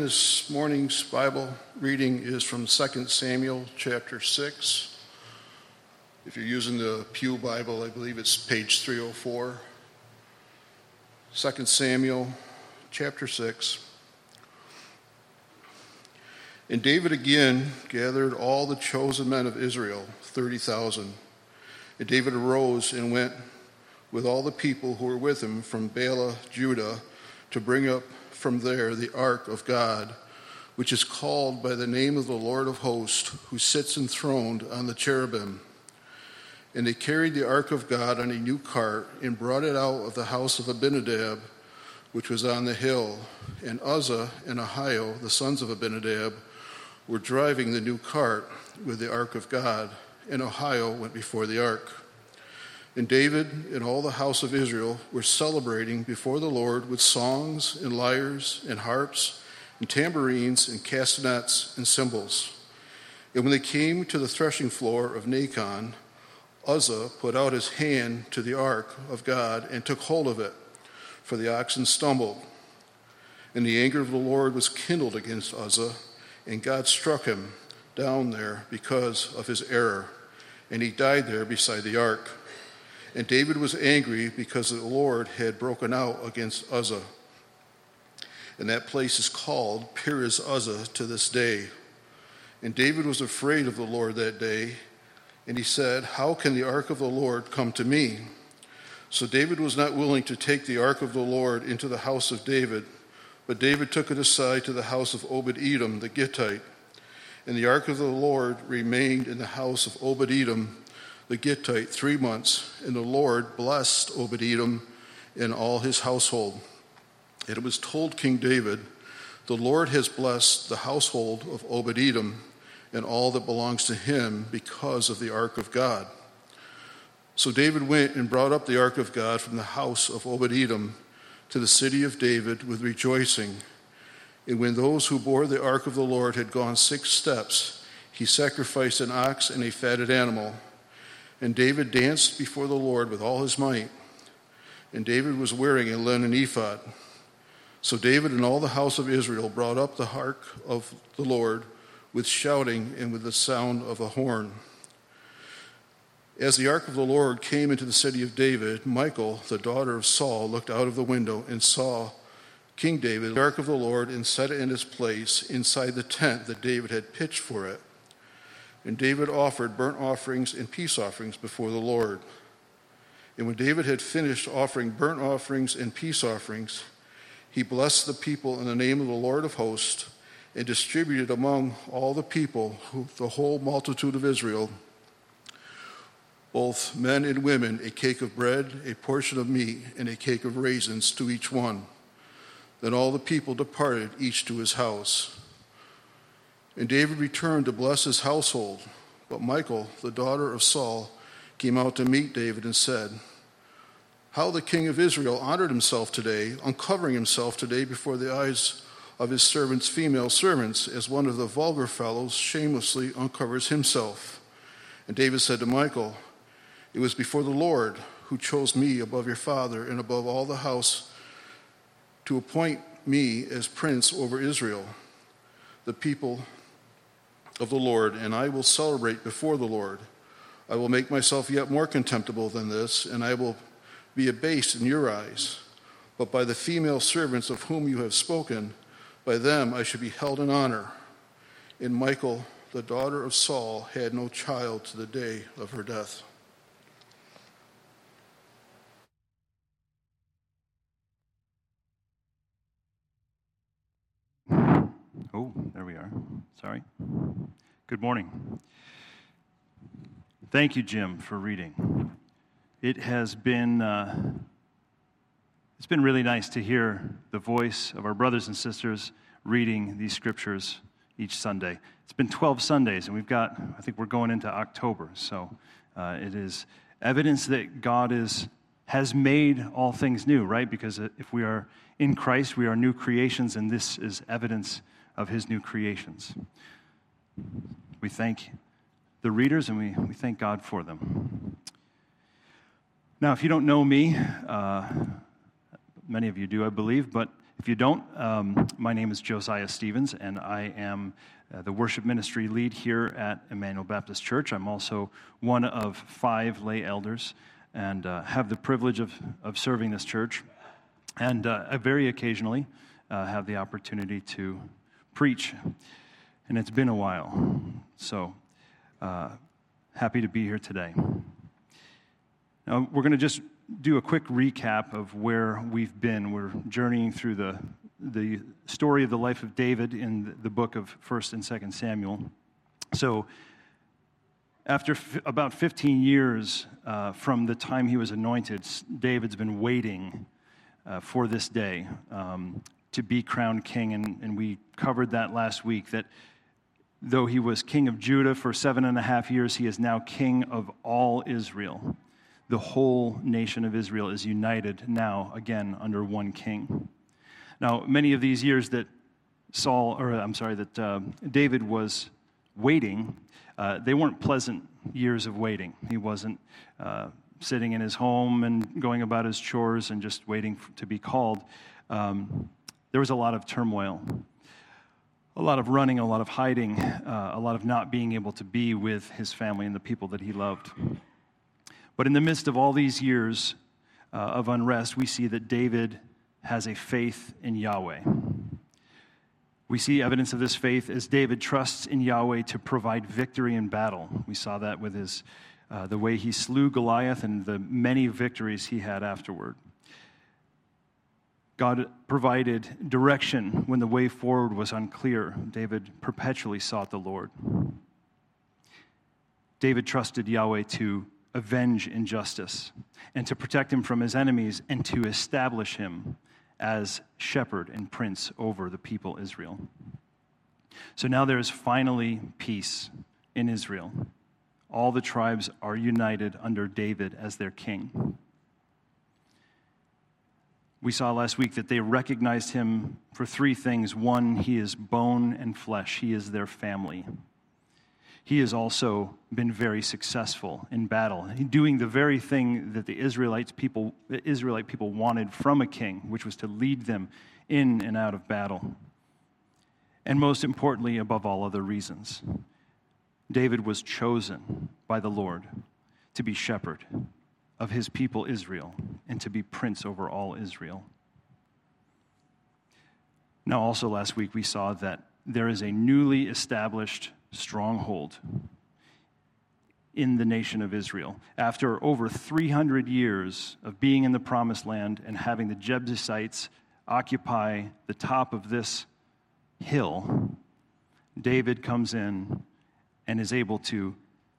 This morning's Bible reading is from 2 Samuel chapter 6. If you're using the Pew Bible, I believe it's page 304. 2 Samuel chapter 6. And David again gathered all the chosen men of Israel, 30,000. And David arose and went with all the people who were with him from Baalah, Judah, to bring up from there the ark of God, which is called by the name of the Lord of hosts, who sits enthroned on the cherubim. And they carried the ark of God on a new cart and brought it out of the house of Abinadab, which was on the hill. And Uzzah and Ahio, the sons of Abinadab, were driving the new cart with the ark of God, and Ahio went before the ark. And David and all the house of Israel were celebrating before the Lord with songs and lyres and harps and tambourines and castanets and cymbals. And when they came to the threshing floor of Nacon, Uzzah put out his hand to the ark of God and took hold of it, for the oxen stumbled. And the anger of the Lord was kindled against Uzzah, and God struck him down there because of his error, and he died there beside the ark. And David was angry because the Lord had broken out against Uzzah. And that place is called Perez Uzzah to this day. And David was afraid of the Lord that day, and he said, "How can the ark of the Lord come to me?" So David was not willing to take the ark of the Lord into the house of David, but David took it aside to the house of Obed-Edom the Gittite. And the ark of the Lord remained in the house of Obed-Edom the Gittite 3 months, and the Lord blessed Obed-Edom and all his household. And it was told King David, "The Lord has blessed the household of Obed-Edom and all that belongs to him because of the ark of God." So David went and brought up the ark of God from the house of Obed-Edom to the city of David with rejoicing. And when those who bore the ark of the Lord had gone 6 steps, he sacrificed an ox and a fatted animal. And David danced before the Lord with all his might. And David was wearing a linen ephod. So David and all the house of Israel brought up the ark of the Lord with shouting and with the sound of a horn. As the ark of the Lord came into the city of David, Michal, the daughter of Saul, looked out of the window and saw King David, the ark of the Lord, and set it in its place inside the tent that David had pitched for it. And David offered burnt offerings and peace offerings before the Lord. And when David had finished offering burnt offerings and peace offerings, he blessed the people in the name of the Lord of hosts and distributed among all the people, the whole multitude of Israel, both men and women, a cake of bread, a portion of meat, and a cake of raisins to each one. Then all the people departed, each to his house. And David returned to bless his household. But Michal, the daughter of Saul, came out to meet David and said, "How the king of Israel honored himself today, uncovering himself today before the eyes of his servants, female servants, as one of the vulgar fellows shamelessly uncovers himself." And David said to Michal, "It was before the Lord who chose me above your father and above all the house to appoint me as prince over Israel, the people of the Lord, and I will celebrate before the Lord. I will make myself yet more contemptible than this, and I will be abased in your eyes. But by the female servants of whom you have spoken, by them I should be held in honor." And Michal, the daughter of Saul, had no child to the day of her death. Oh, there we are. Sorry. Good morning. Thank you, Jim, for reading. It has been it's been really nice to hear the voice of our brothers and sisters reading these scriptures each Sunday. It's been 12 Sundays, and we've got, I think we're going into October, so it is evidence that God has made all things new, right? Because if we are in Christ, we are new creations, and this is evidence of his new creations. We thank the readers, and we thank God for them. Now, if you don't know me, many of you do, I believe, but If you don't, my name is Josiah Stevens, and I am the worship ministry lead here at Emmanuel Baptist Church. I'm also one of 5 lay elders and have the privilege of serving this church, and very occasionally have the opportunity to preach, and it's been a while, so happy to be here today. Now, we're going to just do a quick recap of where we've been. We're journeying through the story of the life of David in the book of 1st and 2nd Samuel. So, after about 15 years from the time he was anointed, David's been waiting for this day to be crowned king, and we covered that last week, that though he was king of Judah for 7.5 years, he is now king of all Israel. The whole nation of Israel is united now, again, under one king. Now, many of these years that David was waiting, they weren't pleasant years of waiting. He wasn't sitting in his home and going about his chores and just waiting to be called. There was a lot of turmoil, a lot of running, a lot of hiding, a lot of not being able to be with his family and the people that he loved. But in the midst of all these years of unrest, we see that David has a faith in Yahweh. We see evidence of this faith as David trusts in Yahweh to provide victory in battle. We saw that with his the way he slew Goliath and the many victories he had afterward. God provided direction when the way forward was unclear. David perpetually sought the Lord. David trusted Yahweh to avenge injustice, and to protect him from his enemies, and to establish him as shepherd and prince over the people Israel. So now there is finally peace in Israel. All the tribes are united under David as their king. We saw last week that they recognized him for 3 things. 1, he is bone and flesh. He is their family. He has also been very successful in battle, doing the very thing that the Israelite people wanted from a king, which was to lead them in and out of battle. And most importantly, above all other reasons, David was chosen by the Lord to be shepherd of his people Israel and to be prince over all Israel. Now, also last week we saw that there is a newly established stronghold in the nation of Israel. After over 300 years of being in the promised land and having the Jebusites occupy the top of this hill, David comes in and is able to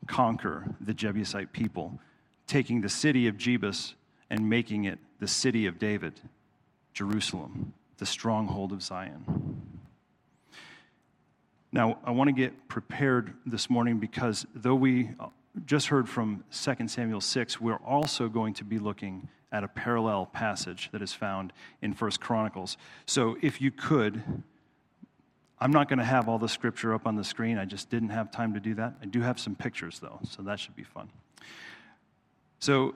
conquer the Jebusite people, taking the city of Jebus and making it the city of David, Jerusalem, the stronghold of Zion. Now, I want to get prepared this morning because though we just heard from 2 Samuel 6, we're also going to be looking at a parallel passage that is found in 1 Chronicles. So if you could, I'm not going to have all the scripture up on the screen. I just didn't have time to do that. I do have some pictures, though, so that should be fun. So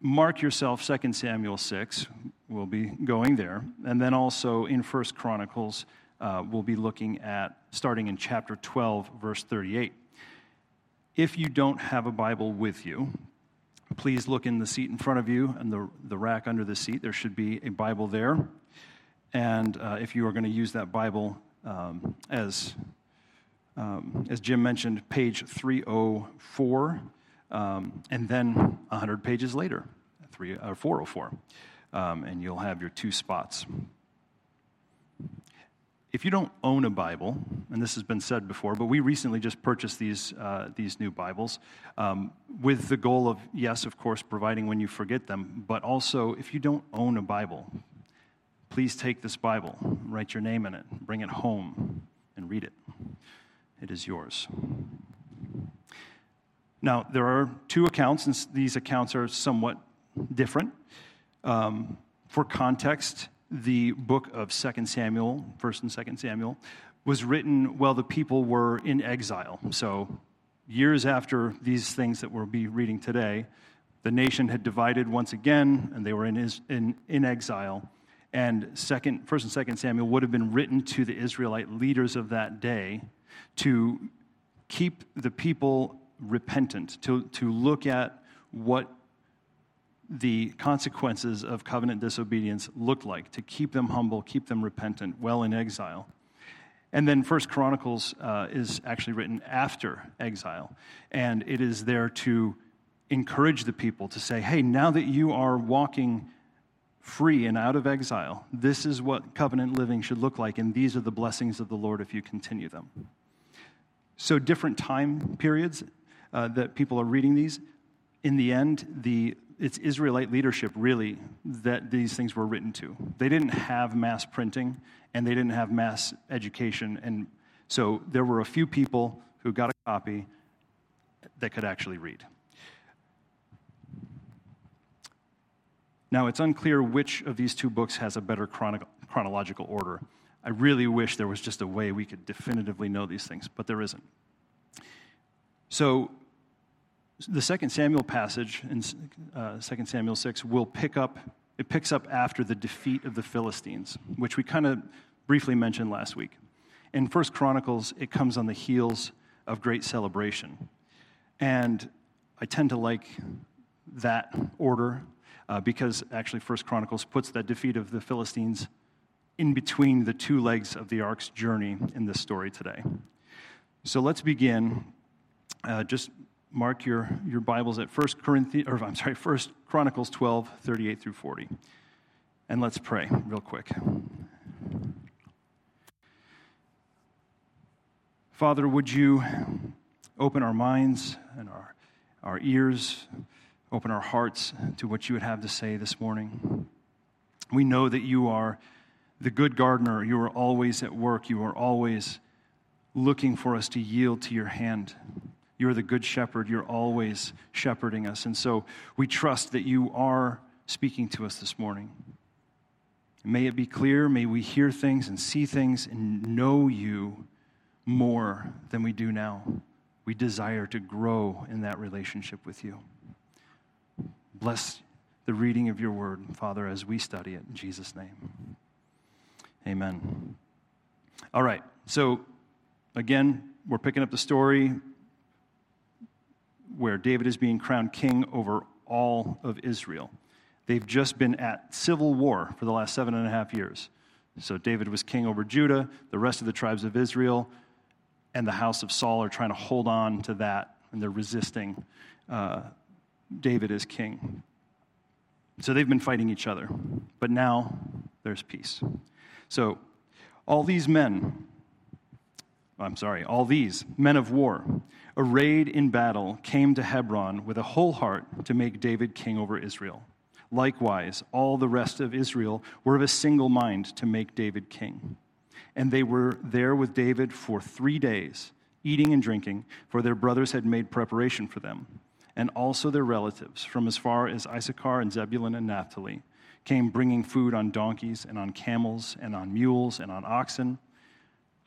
mark yourself 2 Samuel 6. We'll be going there. And then also in 1 Chronicles, we'll be looking at, starting in chapter 12, verse 38. If you don't have a Bible with you, please look in the seat in front of you and the rack under the seat. There should be a Bible there. And if you are going to use that Bible, as Jim mentioned, page 304, and then 100 pages later, 404, and you'll have your 2 spots. If you don't own a Bible, and this has been said before, but we recently just purchased these new Bibles with the goal of, yes, of course, providing when you forget them, but also if you don't own a Bible, please take this Bible, write your name in it, bring it home, and read it. It is yours. Now, there are 2 accounts, and these accounts are somewhat different. For context, the book of 2 Samuel, 1st and 2nd Samuel, was written while the people were in exile. So years after these things that we'll be reading today, the nation had divided once again, and they were in exile. and First and Second Samuel would have been written to the Israelite leaders of that day to keep the people repentant, to look at what the consequences of covenant disobedience looked like, to keep them humble, keep them repentant, well in exile. And then First Chronicles is actually written after exile, and it is there to encourage the people to say, hey, now that you are walking free and out of exile, this is what covenant living should look like, and these are the blessings of the Lord if you continue them. So different time periods that people are reading these. In the end, it's Israelite leadership, really, that these things were written to. They didn't have mass printing, and they didn't have mass education, and so there were a few people who got a copy that could actually read. Now, it's unclear which of these two books has a better chronological order. I really wish there was just a way we could definitively know these things, but there isn't. So the 2 Samuel passage in 2 Samuel 6 picks up after the defeat of the Philistines, which we kind of briefly mentioned last week. In 1 Chronicles, it comes on the heels of great celebration. And I tend to like that order because actually 1 Chronicles puts that defeat of the Philistines in between the two legs of the ark's journey in this story today. So let's begin. Just mark your Bibles at 1 Chronicles 12, 38 through 40. And let's pray real quick. Father, would you open our minds and our ears, open our hearts to what you would have to say this morning. We know that you are the good gardener, you are always at work. You are always looking for us to yield to your hand. You are the good shepherd. You're always shepherding us. And so we trust that you are speaking to us this morning. May it be clear. May we hear things and see things and know you more than we do now. We desire to grow in that relationship with you. Bless the reading of your word, Father, as we study it. In Jesus' name. Amen. All right, so again, we're picking up the story where David is being crowned king over all of Israel. They've just been at civil war for the last 7.5 years. So David was king over Judah, the rest of the tribes of Israel, and the house of Saul are trying to hold on to that, and they're resisting David as king. So they've been fighting each other, but now there's peace. So, all these men of war, arrayed in battle, came to Hebron with a whole heart to make David king over Israel. Likewise, all the rest of Israel were of a single mind to make David king. And they were there with David for 3 days, eating and drinking, for their brothers had made preparation for them, and also their relatives from as far as Issachar and Zebulun and Naphtali came bringing food on donkeys and on camels and on mules and on oxen,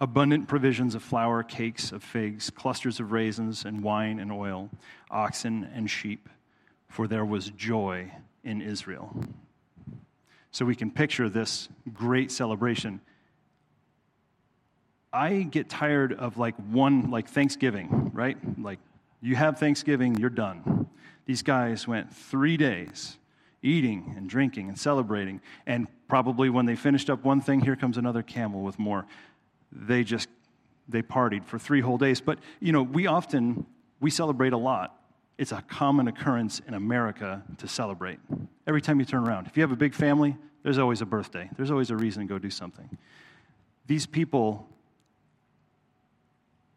abundant provisions of flour, cakes, of figs, clusters of raisins, and wine and oil, oxen and sheep, for there was joy in Israel. So we can picture this great celebration. I get tired of like Thanksgiving, right? Like you have Thanksgiving, you're done. These guys went 3 days eating and drinking and celebrating, and probably when they finished up one thing, here comes another camel with more. They partied for 3 whole days. But, we celebrate a lot. It's a common occurrence in America to celebrate. Every time you turn around, if you have a big family, there's always a birthday. There's always a reason to go do something. These people,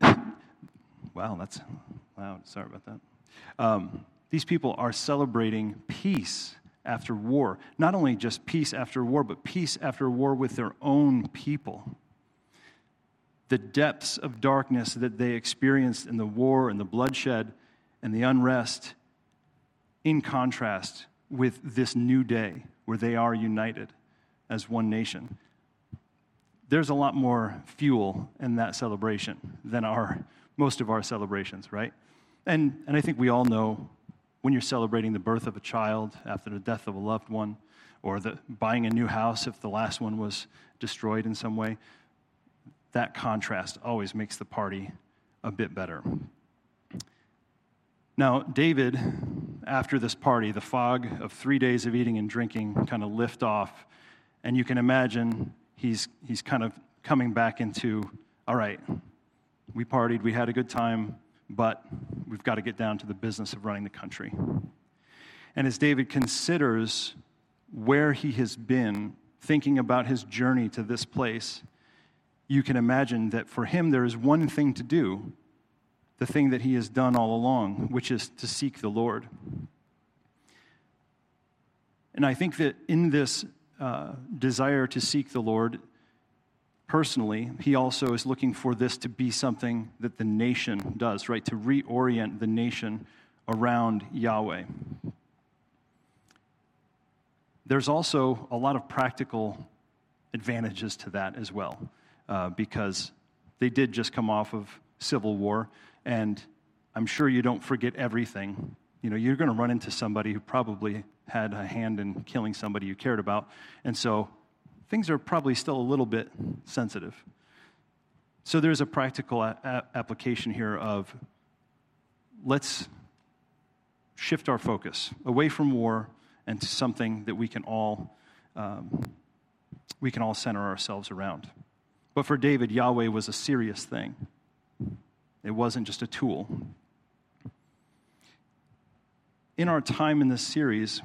wow, that's loud. Sorry about that. These people are celebrating peace after war. Not only just peace after war, but peace after war with their own people. The depths of darkness that they experienced in the war and the bloodshed and the unrest, in contrast with this new day where they are united as one nation. There's a lot more fuel in that celebration than most of our celebrations, right? And I think we all know when you're celebrating the birth of a child after the death of a loved one, or the buying a new house if the last one was destroyed in some way. That contrast always makes the party a bit better. Now, David, after this party, the fog of 3 days of eating and drinking kind of lift off, and you can imagine he's kind of coming back into, all right, we partied, we had a good time, but we've got to get down to the business of running the country. And as David considers where he has been, thinking about his journey to this place, you can imagine that for him there is one thing to do, the thing that he has done all along, which is to seek the Lord. And I think that in this desire to seek the Lord, personally, he also is looking for this to be something that the nation does, right? To reorient the nation around Yahweh. There's also a lot of practical advantages to that as well, because they did just come off of civil war, and I'm sure you don't forget everything. You know, you're going to run into somebody who probably had a hand in killing somebody you cared about, and so things are probably still a little bit sensitive. So there's a practical application here of let's shift our focus away from war and to something that we can all center ourselves around. But for David, Yahweh was a serious thing. It wasn't just a tool. In our time in this series,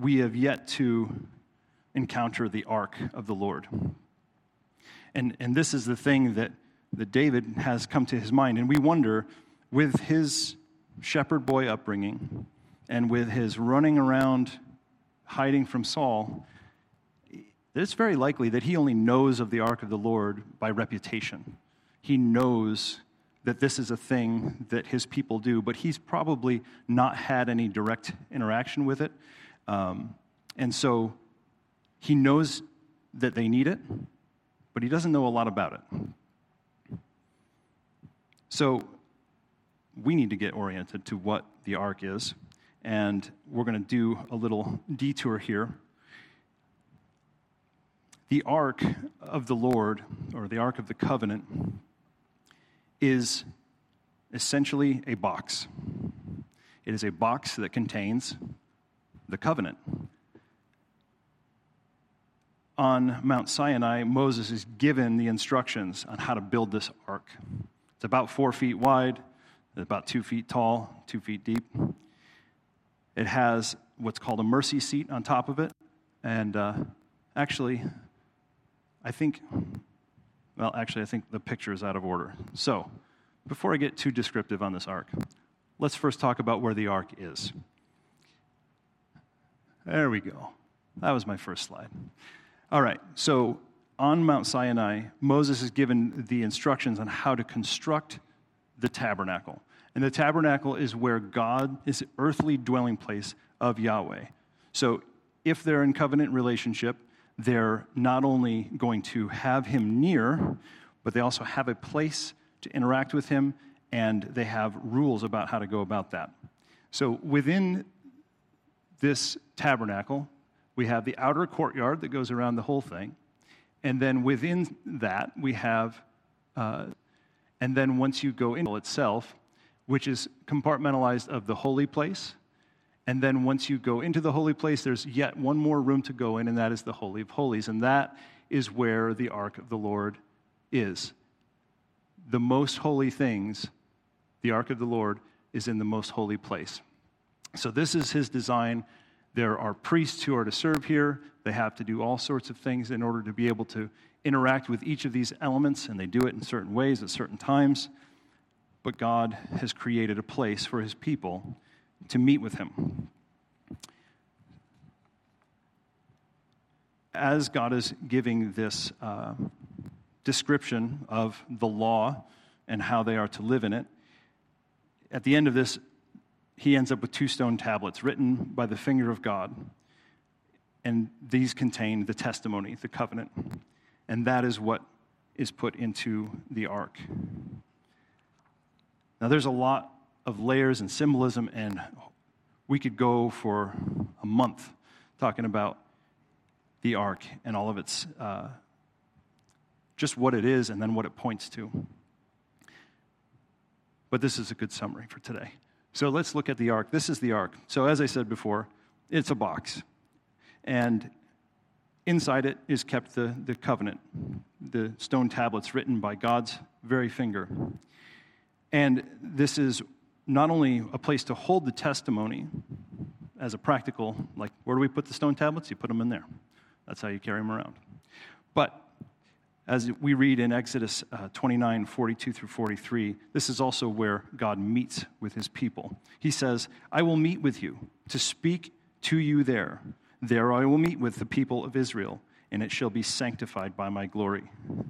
we have yet to encounter the ark of the Lord. And this is the thing that David has come to his mind. And we wonder, with his shepherd boy upbringing and with his running around hiding from Saul, it's very likely that he only knows of the ark of the Lord by reputation. He knows that this is a thing that his people do, but he's probably not had any direct interaction with it. And so he knows that they need it, but he doesn't know a lot about it. So we need to get oriented to what the ark is, and we're going to do a little detour here. The ark of the Lord, or the ark of the covenant, is essentially a box. It is a box that contains the covenant. On Mount Sinai, Moses is given the instructions on how to build this ark. It's about 4 feet wide, about 2 feet tall, 2 feet deep. It has what's called a mercy seat on top of it. And I think the picture is out of order. So, before I get too descriptive on this ark, let's first talk about where the ark is. There we go. That was my first slide. All right, so on Mount Sinai, Moses is given the instructions on how to construct the tabernacle. And the tabernacle is where God is the earthly dwelling place of Yahweh. So if they're in covenant relationship, they're not only going to have him near, but they also have a place to interact with him, and they have rules about how to go about that. So within this tabernacle, we have the outer courtyard that goes around the whole thing, and then within that we have, and then once you go in itself, which is compartmentalized of the holy place. And then once you go into the holy place, there's yet one more room to go in, and that is the Holy of Holies. And that is where the Ark of the Lord is. The most holy things, the Ark of the Lord, is in the most holy place. So this is his design. There are priests who are to serve here. They have to do all sorts of things in order to be able to interact with each of these elements, and they do it in certain ways at certain times. But God has created a place for his people to meet with him. As God is giving this description of the law and how they are to live in it, at the end of this, he ends up with two stone tablets written by the finger of God. And these contain the testimony, the covenant. And that is what is put into the ark. Now, there's a lot of layers and symbolism, and we could go for a month talking about the ark and all of its, just what it is and then what it points to. But this is a good summary for today. So let's look at the ark. This is the ark. So as I said before, it's a box. And inside it is kept the covenant, the stone tablets written by God's very finger. And this is not only a place to hold the testimony as a practical, like where do we put the stone tablets? You put them in there. That's how you carry them around. But as we read in Exodus 29, 42 through 43, this is also where God meets with his people. He says, I will meet with you to speak to you there. There I will meet with the people of Israel, and it shall be sanctified by my glory.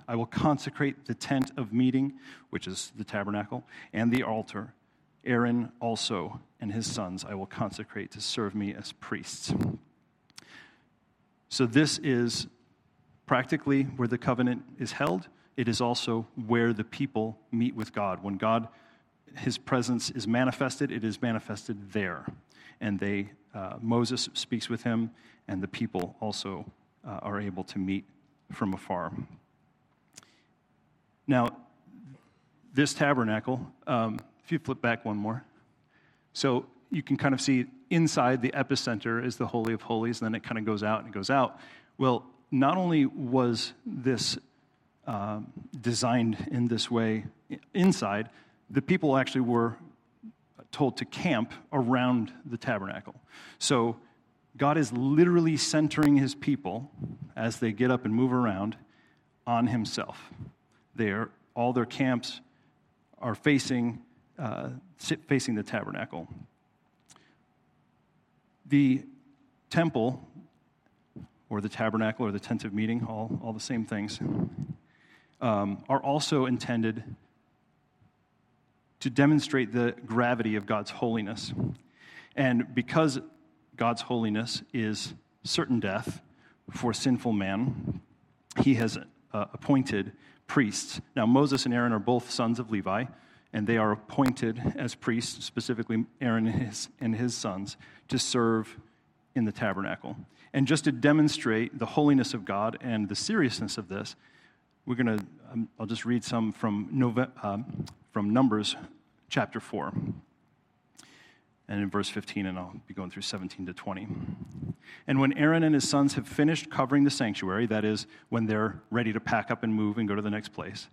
I will consecrate the tent of meeting, which is the tabernacle, and the altar. Aaron also and his sons I will consecrate to serve me as priests. So this is practically where the covenant is held. It is also where the people meet with God. When God, his presence is manifested, it is manifested there. And they, Moses speaks with him, and the people also are able to meet from afar. Now, this tabernacle, if you flip back one more, so you can kind of see inside the epicenter is the Holy of Holies, and then it kind of goes out and it goes out. Well, not only was this designed in this way inside, the people actually were told to camp around the tabernacle. So God is literally centering his people as they get up and move around on himself. All their camps are facing the tabernacle. The temple, or the tabernacle, or the tent of meeting, all the same things, are also intended to demonstrate the gravity of God's holiness. And because God's holiness is certain death for sinful man, he has appointed priests. Now, Moses and Aaron are both sons of Levi, and they are appointed as priests, specifically Aaron and his sons, to serve in the tabernacle. And just to demonstrate the holiness of God and the seriousness of this, we're going to, I'll just read some from Numbers chapter 4, and in verse 15, and I'll be going through 17 to 20. And when Aaron and his sons have finished covering the sanctuary, that is, when they're ready to pack up and move and go to the next place,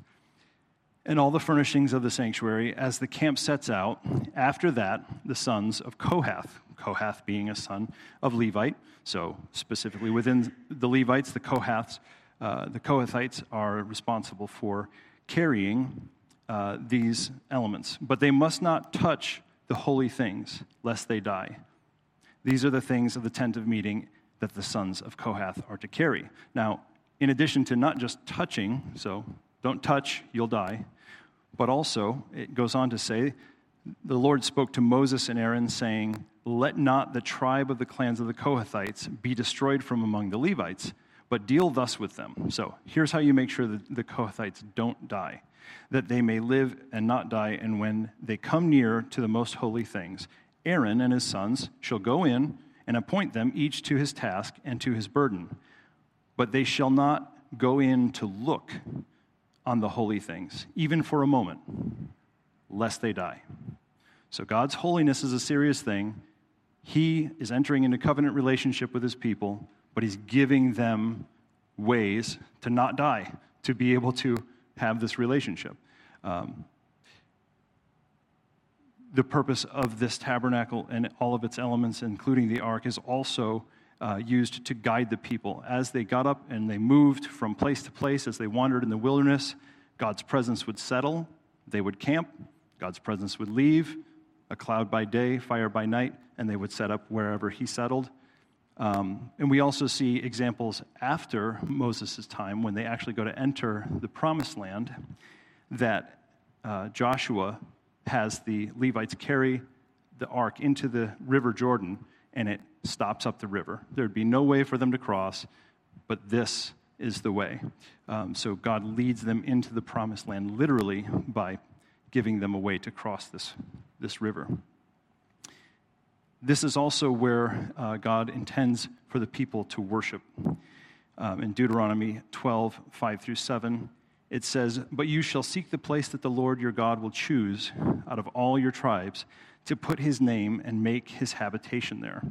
and all the furnishings of the sanctuary, as the camp sets out, after that, the sons of Kohath, Kohath being a son of Levite, so specifically within the Levites, the Kohathites are responsible for carrying these elements. But they must not touch the holy things, lest they die. These are the things of the tent of meeting that the sons of Kohath are to carry. Now, in addition to not just touching, so don't touch, you'll die, but also it goes on to say, the Lord spoke to Moses and Aaron, saying, let not the tribe of the clans of the Kohathites be destroyed from among the Levites, but deal thus with them. So here's how you make sure that the Kohathites don't die, that they may live and not die, and when they come near to the most holy things, Aaron and his sons shall go in and appoint them each to his task and to his burden. But they shall not go in to look on the holy things, even for a moment, lest they die. So God's holiness is a serious thing. He is entering into covenant relationship with his people, but he's giving them ways to not die, to be able to have this relationship. The purpose of this tabernacle and all of its elements, including the ark, is also used to guide the people. As they got up and they moved from place to place, as they wandered in the wilderness, God's presence would settle, they would camp, God's presence would leave, a cloud by day, fire by night, and they would set up wherever he settled. And we also see examples after Moses' time, when they actually go to enter the promised land, that Joshua has the Levites carry the ark into the river Jordan, and it stops up the river. There'd be no way for them to cross, but this is the way. So God leads them into the promised land literally by giving them a way to cross this river. This is also where God intends for the people to worship. In Deuteronomy 12, 5 through 7, it says, "But you shall seek the place that the Lord your God will choose out of all your tribes to put his name and make his habitation there.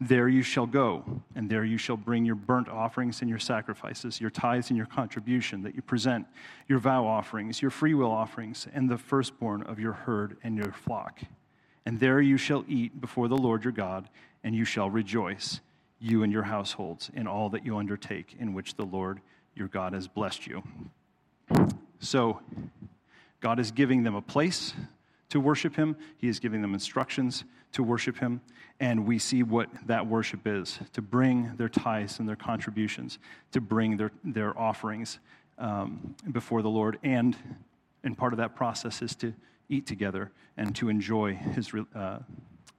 There you shall go, and there you shall bring your burnt offerings and your sacrifices, your tithes and your contribution that you present, your vow offerings, your freewill offerings, and the firstborn of your herd and your flock. And there you shall eat before the Lord your God, and you shall rejoice, you and your households, in all that you undertake, in which the Lord your God has blessed you." So God is giving them a place to worship him. He is giving them instructions to worship him. And we see what that worship is, to bring their tithes and their contributions, to bring their offerings before the Lord. And part of that process is to eat together and to enjoy the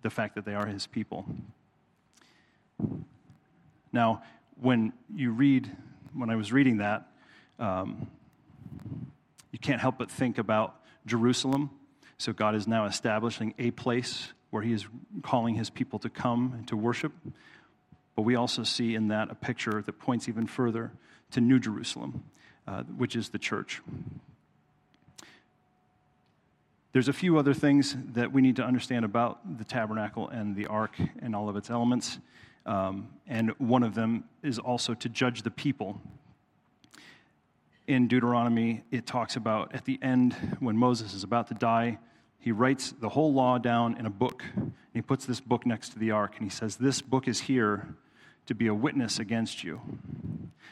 fact that they are his people. Now, when I was reading that, you can't help but think about Jerusalem. So God is now establishing a place where he is calling his people to come and to worship. But we also see in that a picture that points even further to New Jerusalem, which is the church. There's a few other things that we need to understand about the tabernacle and the ark and all of its elements. And one of them is also to judge the people. In Deuteronomy, it talks about at the end, when Moses is about to die, he writes the whole law down in a book. And he puts this book next to the ark, and he says, "This book is here to be a witness against you,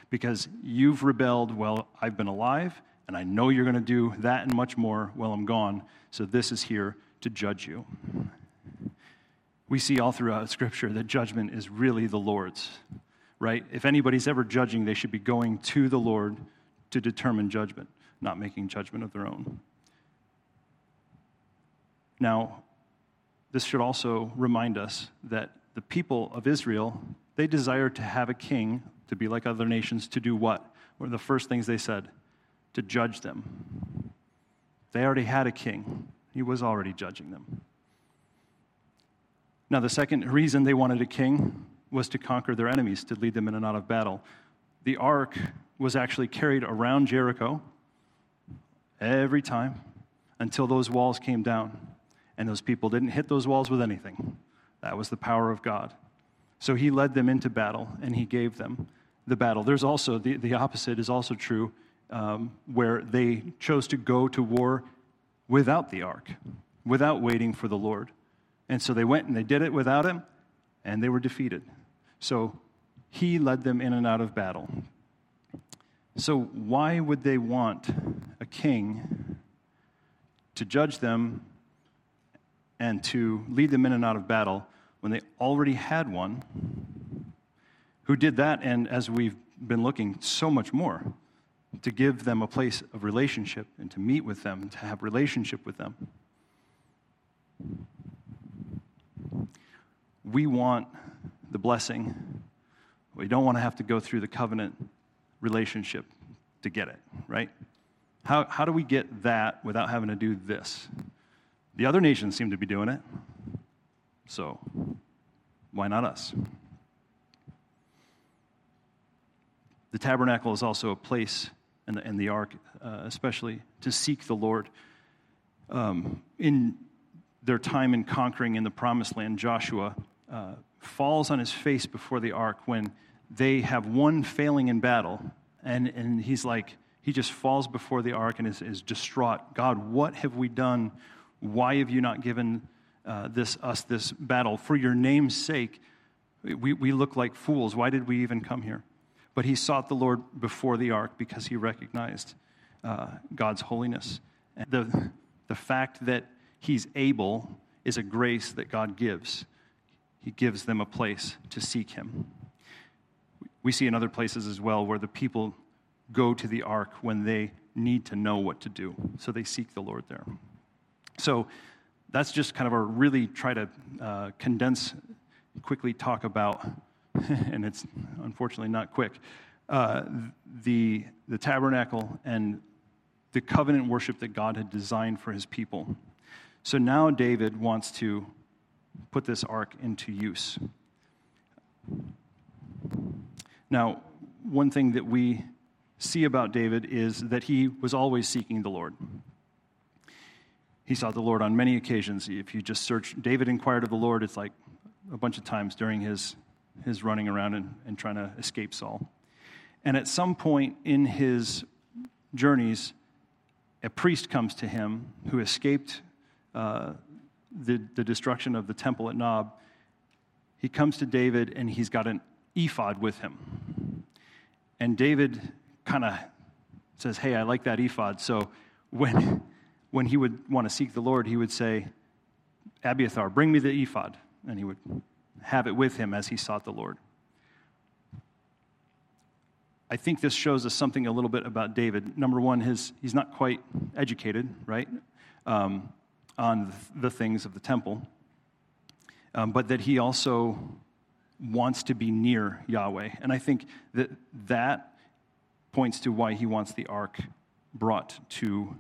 because you've rebelled while I've been alive, and I know you're going to do that and much more while I'm gone, so this is here to judge you." We see all throughout Scripture that judgment is really the Lord's, right? If anybody's ever judging, they should be going to the Lord to determine judgment, not making judgment of their own. Now, this should also remind us that the people of Israel, they desired to have a king, to be like other nations, to do what? One of the first things they said, to judge them. They already had a king. He was already judging them. Now, the second reason they wanted a king was to conquer their enemies, to lead them in and out of battle. The ark was actually carried around Jericho every time until those walls came down, and those people didn't hit those walls with anything. That was the power of God. So he led them into battle, and he gave them the battle. There's also, the opposite is also true, where they chose to go to war without the ark, without waiting for the Lord. And so they went and they did it without him, and they were defeated. So he led them in and out of battle. So why would they want a king to judge them and to lead them in and out of battle when they already had one who did that, and as we've been looking, so much more, to give them a place of relationship and to meet with them and to have relationship with them? We want the blessing. We don't want to have to go through the covenant relationship to get it, right? How do we get that without having to do this? The other nations seem to be doing it, so why not us? The tabernacle is also a place, and the ark especially, to seek the Lord. In their time in conquering in the Promised Land, Joshua falls on his face before the ark when they have one failing in battle, and he's like, he just falls before the ark and is distraught. God, what have we done? Why have you not given this battle? For your name's sake, we look like fools. Why did we even come here? But he sought the Lord before the ark because he recognized God's holiness. And the fact that he's able is a grace that God gives. He gives them a place to seek him. We see in other places as well where the people go to the ark when they need to know what to do. So they seek the Lord there. So that's just kind of a really try to condense, quickly talk about, and it's unfortunately not quick, the tabernacle and the covenant worship that God had designed for his people. So now David wants to put this ark into use. Now, one thing that we see about David is that he was always seeking the Lord. He sought the Lord on many occasions. If you just search, David inquired of the Lord, it's like a bunch of times during his running around and trying to escape Saul. And at some point in his journeys, a priest comes to him who escaped the destruction of the temple at Nob. He comes to David, and he's got an ephod with him. And David kind of says, hey, I like that ephod. So when he would want to seek the Lord, he would say, Abiathar, bring me the ephod. And he would have it with him as he sought the Lord. I think this shows us something a little bit about David. Number one, he's not quite educated, right, on the things of the temple, but that he also wants to be near Yahweh. And I think that points to why he wants the ark brought to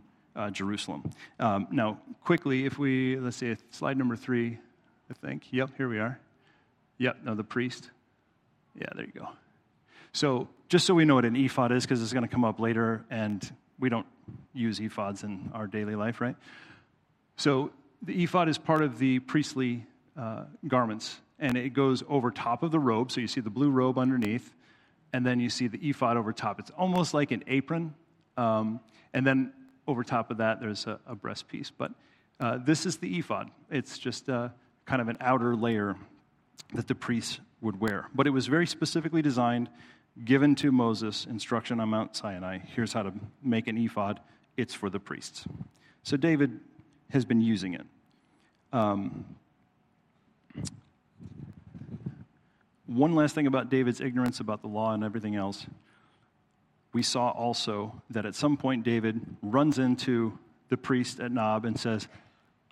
Jerusalem. Now, quickly, let's see, slide number 3, I think. Yep, here we are. Yep, now the priest. Yeah, there you go. So just so we know what an ephod is, because it's going to come up later, and we don't use ephods in our daily life, right? So the ephod is part of the priestly garments, and it goes over top of the robe. So you see the blue robe underneath, and then you see the ephod over top. It's almost like an apron, and then over top of that there's a breast piece. But this is the ephod. It's just kind of an outer layer that the priests would wear. But it was very specifically designed, given to Moses, instruction on Mount Sinai. Here's how to make an ephod. It's for the priests. So David has been using it. One last thing about David's ignorance about the law and everything else. We saw also that at some point David runs into the priest at Nob and says,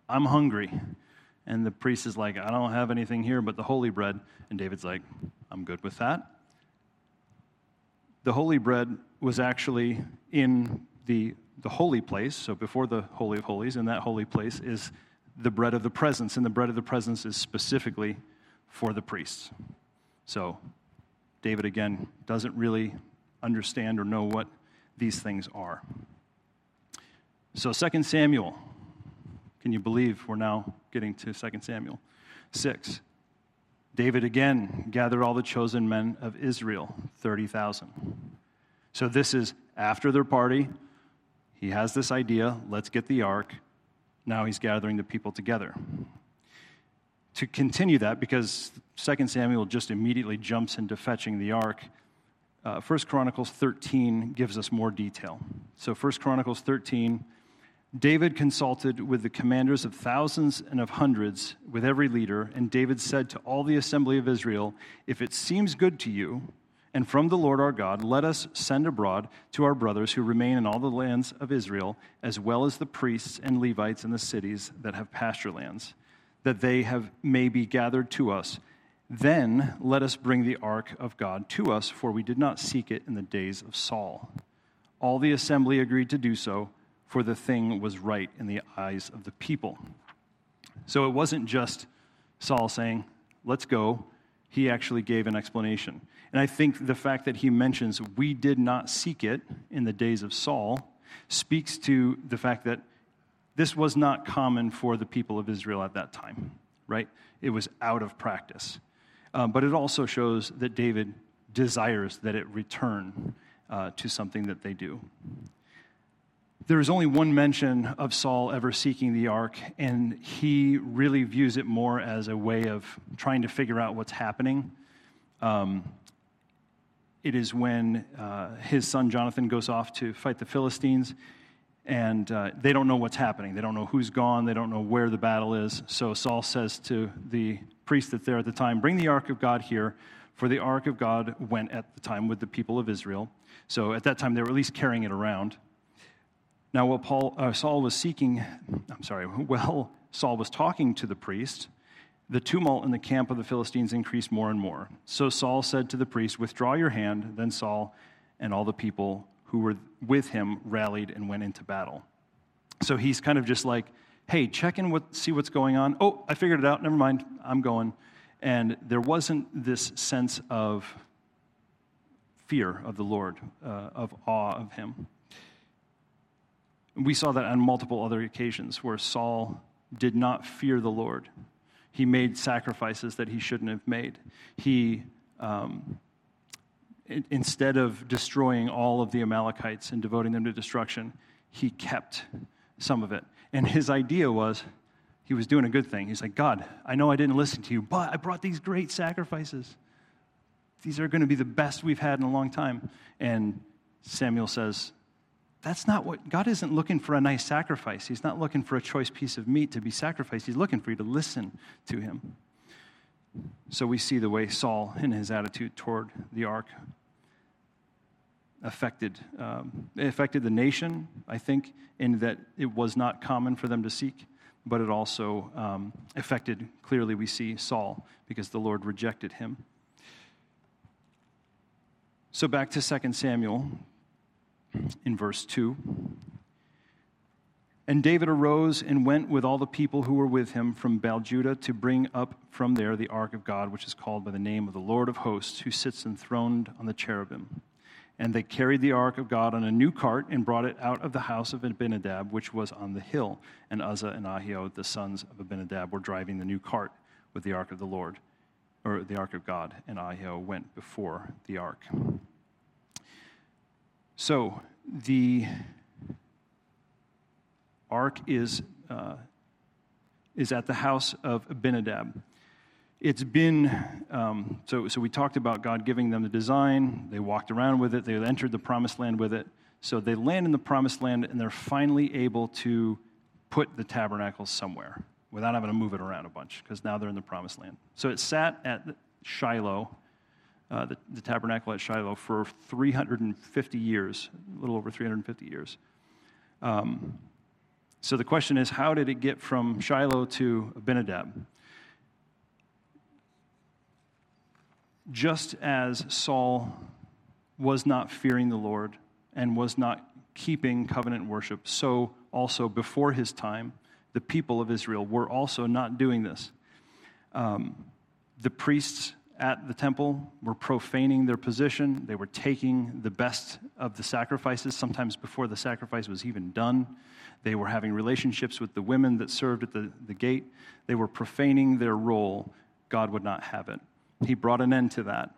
I'm hungry. And the priest is like, I don't have anything here but the holy bread. And David's like, I'm good with that. The holy bread was actually in the holy place, so before the Holy of Holies, and that holy place is the bread of the presence, and the bread of the presence is specifically for the priests. So David, again, doesn't really understand or know what these things are. So 2 Samuel, can you believe we're now getting to 2 Samuel 6? David again gathered all the chosen men of Israel, 30,000. So this is after their party. He has this idea, let's get the ark. Now he's gathering the people together. To continue that, because 2 Samuel just immediately jumps into fetching the ark, 1 Chronicles 13 gives us more detail. So 1 Chronicles 13, David consulted with the commanders of thousands and of hundreds, with every leader, and David said to all the assembly of Israel, if it seems good to you, and from the Lord our God, let us send abroad to our brothers who remain in all the lands of Israel, as well as the priests and Levites in the cities that have pasture lands, that they may be gathered to us. Then let us bring the ark of God to us, for we did not seek it in the days of Saul. All the assembly agreed to do so, for the thing was right in the eyes of the people. So it wasn't just Saul saying, let's go. He actually gave an explanation. And I think the fact that he mentions, we did not seek it in the days of Saul, speaks to the fact that this was not common for the people of Israel at that time, right? It was out of practice. But it also shows that David desires that it return to something that they do. There is only one mention of Saul ever seeking the ark, and he really views it more as a way of trying to figure out what's happening. It is when his son Jonathan goes off to fight the Philistines, and they don't know what's happening. They don't know who's gone. They don't know where the battle is. So Saul says to the priest that's there at the time, bring the ark of God here, for the ark of God went at the time with the people of Israel. So at that time, they were at least carrying it around. Now, while Saul was talking to the priest, the tumult in the camp of the Philistines increased more and more. So Saul said to the priest, withdraw your hand. Then Saul and all the people who were with him rallied and went into battle. So he's kind of just like, hey, check in, see what's going on. Oh, I figured it out. Never mind. I'm going. And there wasn't this sense of fear of the Lord, of awe of him. We saw that on multiple other occasions where Saul did not fear the Lord. He made sacrifices that he shouldn't have made. He, instead of destroying all of the Amalekites and devoting them to destruction, he kept some of it. And his idea was, he was doing a good thing. He's like, God, I know I didn't listen to you, but I brought these great sacrifices. These are going to be the best we've had in a long time. And Samuel says, that's not what, God isn't looking for a nice sacrifice. He's not looking for a choice piece of meat to be sacrificed. He's looking for you to listen to him. So we see the way Saul and his attitude toward the ark affected the nation, I think, in that it was not common for them to seek, but it also affected, clearly we see, Saul, because the Lord rejected him. So back to 2 Samuel in verse 2. And David arose and went with all the people who were with him from Baal-Judah to bring up from there the ark of God, which is called by the name of the Lord of hosts, who sits enthroned on the cherubim. And they carried the ark of God on a new cart and brought it out of the house of Abinadab, which was on the hill. And Uzzah and Ahio, the sons of Abinadab, were driving the new cart with the ark of the Lord, or the ark of God, and Ahio went before the ark. So the ark is at the house of Abinadab. It's been, so we talked about God giving them the design. They walked around with it. They entered the promised land with it. So they land in the promised land, and they're finally able to put the tabernacle somewhere without having to move it around a bunch, because now they're in the promised land. So it sat at Shiloh, the tabernacle at Shiloh, for 350 years, a little over 350 years. So the question is, how did it get from Shiloh to Abinadab? Just as Saul was not fearing the Lord and was not keeping covenant worship, so also before his time, the people of Israel were also not doing this. The priests at the temple were profaning their position. They were taking the best of the sacrifices, sometimes before the sacrifice was even done. They were having relationships with the women that served at the gate. They were profaning their role. God would not have it. He brought an end to that.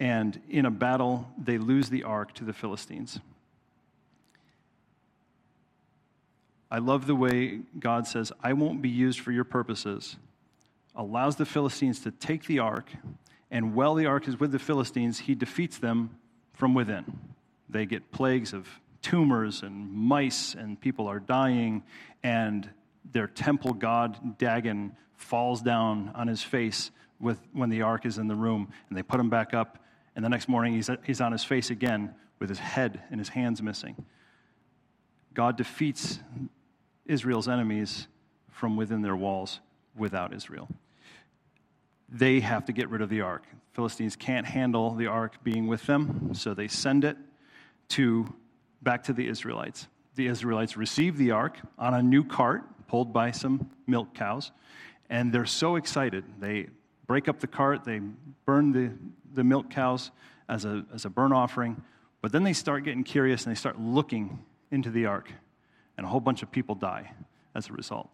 And in a battle, they lose the ark to the Philistines. I love the way God says, I won't be used for your purposes, allows the Philistines to take the ark, and while the ark is with the Philistines, he defeats them from within. They get plagues of tumors and mice, and people are dying, and their temple god, Dagon, falls down on his face when the ark is in the room, and they put him back up, and the next morning he's on his face again with his head and his hands missing. God defeats Israel's enemies from within their walls without Israel. They have to get rid of the ark. Philistines can't handle the ark being with them, so they send it back to the Israelites. The Israelites receive the ark on a new cart pulled by some milk cows, and they're so excited. They break up the cart, they burn the milk cows as a burnt offering, but then they start getting curious and they start looking into the ark, and a whole bunch of people die as a result.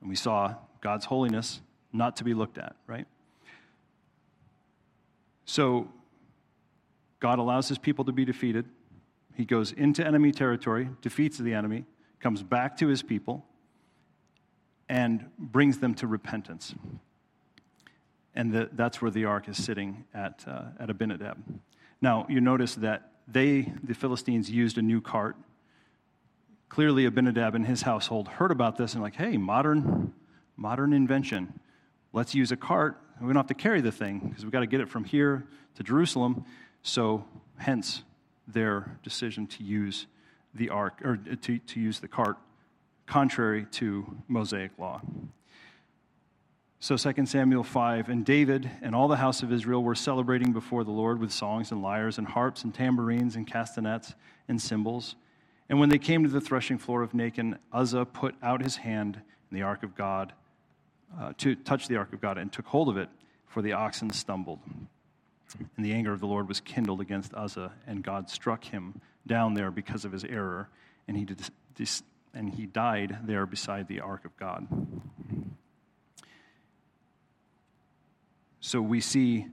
And we saw God's holiness not to be looked at, right? So God allows his people to be defeated. He goes into enemy territory, defeats the enemy, comes back to his people, and brings them to repentance. And that's where the ark is sitting at Abinadab. Now, you notice that the Philistines, used a new cart. Clearly, Abinadab and his household heard about this and like, hey, modern invention. Let's use a cart. We don't have to carry the thing because we've got to get it from here to Jerusalem. So, hence their decision to use the ark, or to use the cart, contrary to Mosaic law. So 2 Samuel 5, and David and all the house of Israel were celebrating before the Lord with songs and lyres and harps and tambourines and castanets and cymbals. And when they came to the threshing floor of Nacon, Uzzah put out his hand in the ark of God to touch the ark of God and took hold of it, for the oxen stumbled. And the anger of the Lord was kindled against Uzzah, and God struck him down there because of his error, and he died there beside the ark of God. So we see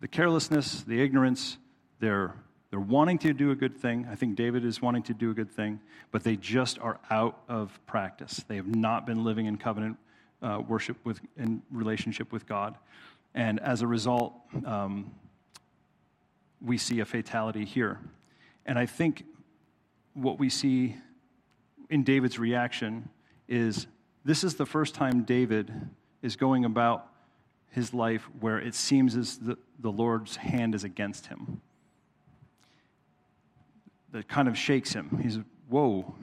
the carelessness, the ignorance, they're wanting to do a good thing. I think David is wanting to do a good thing, but they just are out of practice. They have not been living in covenant worship in relationship with God. And as a result, we see a fatality here. And I think what we see in David's reaction is this is the first time David is going about his life where it seems as the Lord's hand is against him. That kind of shakes him. He's, whoa,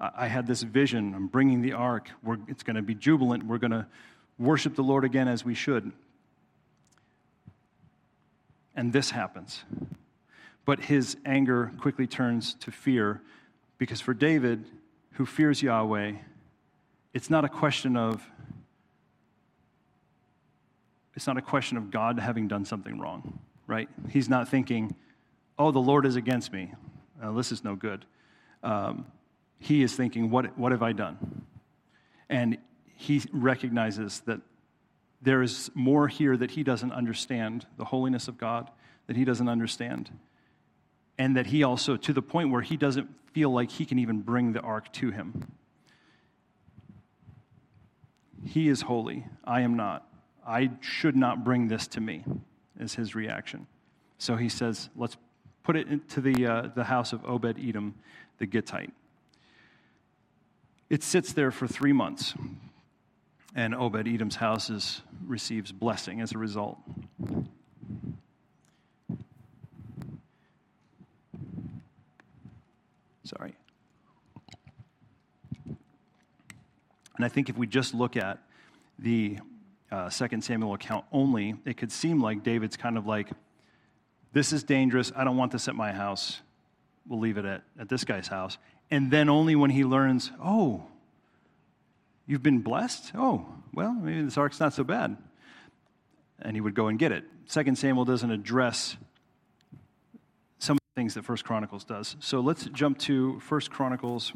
I had this vision. I'm bringing the ark. It's going to be jubilant. We're going to worship the Lord again as we should. And this happens. But his anger quickly turns to fear, because for David, who fears Yahweh, it's not a question of God having done something wrong, right? He's not thinking, oh, the Lord is against me. This is no good. He is thinking, what have I done? And he recognizes that there is more here that he doesn't understand, the holiness of God that he doesn't understand, and that he also, to the point where he doesn't feel like he can even bring the ark to him. He is holy. I am not. I should not bring this to me, is his reaction. So he says, let's put it into the house of Obed-Edom, the Gittite. It sits there for 3 months, and Obed-Edom's house receives blessing as a result. Sorry. And I think if we just look at the 2 Samuel account only, it could seem like David's kind of like, this is dangerous, I don't want this at my house, we'll leave it at this guy's house. And then only when he learns, oh, you've been blessed? Oh, well, maybe this ark's not so bad. And he would go and get it. 2 Samuel doesn't address some of the things that 1 Chronicles does. So let's jump to 1 Chronicles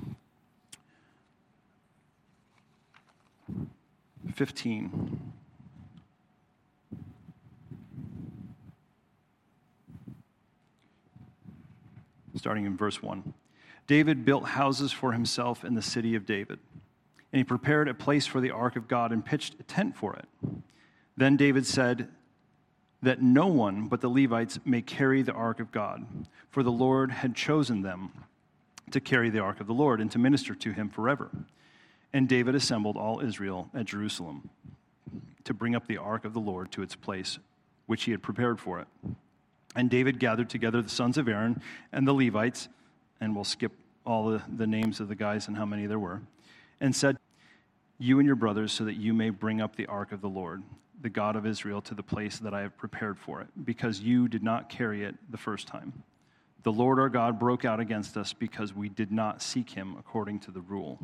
15. Starting in verse 1. David built houses for himself in the city of David, and he prepared a place for the ark of God and pitched a tent for it. Then David said that no one but the Levites may carry the ark of God, for the Lord had chosen them to carry the ark of the Lord and to minister to him forever. And David assembled all Israel at Jerusalem to bring up the ark of the Lord to its place, which he had prepared for it. And David gathered together the sons of Aaron and the Levites, and we'll skip all the names of the guys and how many there were, and said, "You and your brothers, so that you may bring up the ark of the Lord, the God of Israel, to the place that I have prepared for it, because you did not carry it the first time. The Lord our God broke out against us because we did not seek him according to the rule."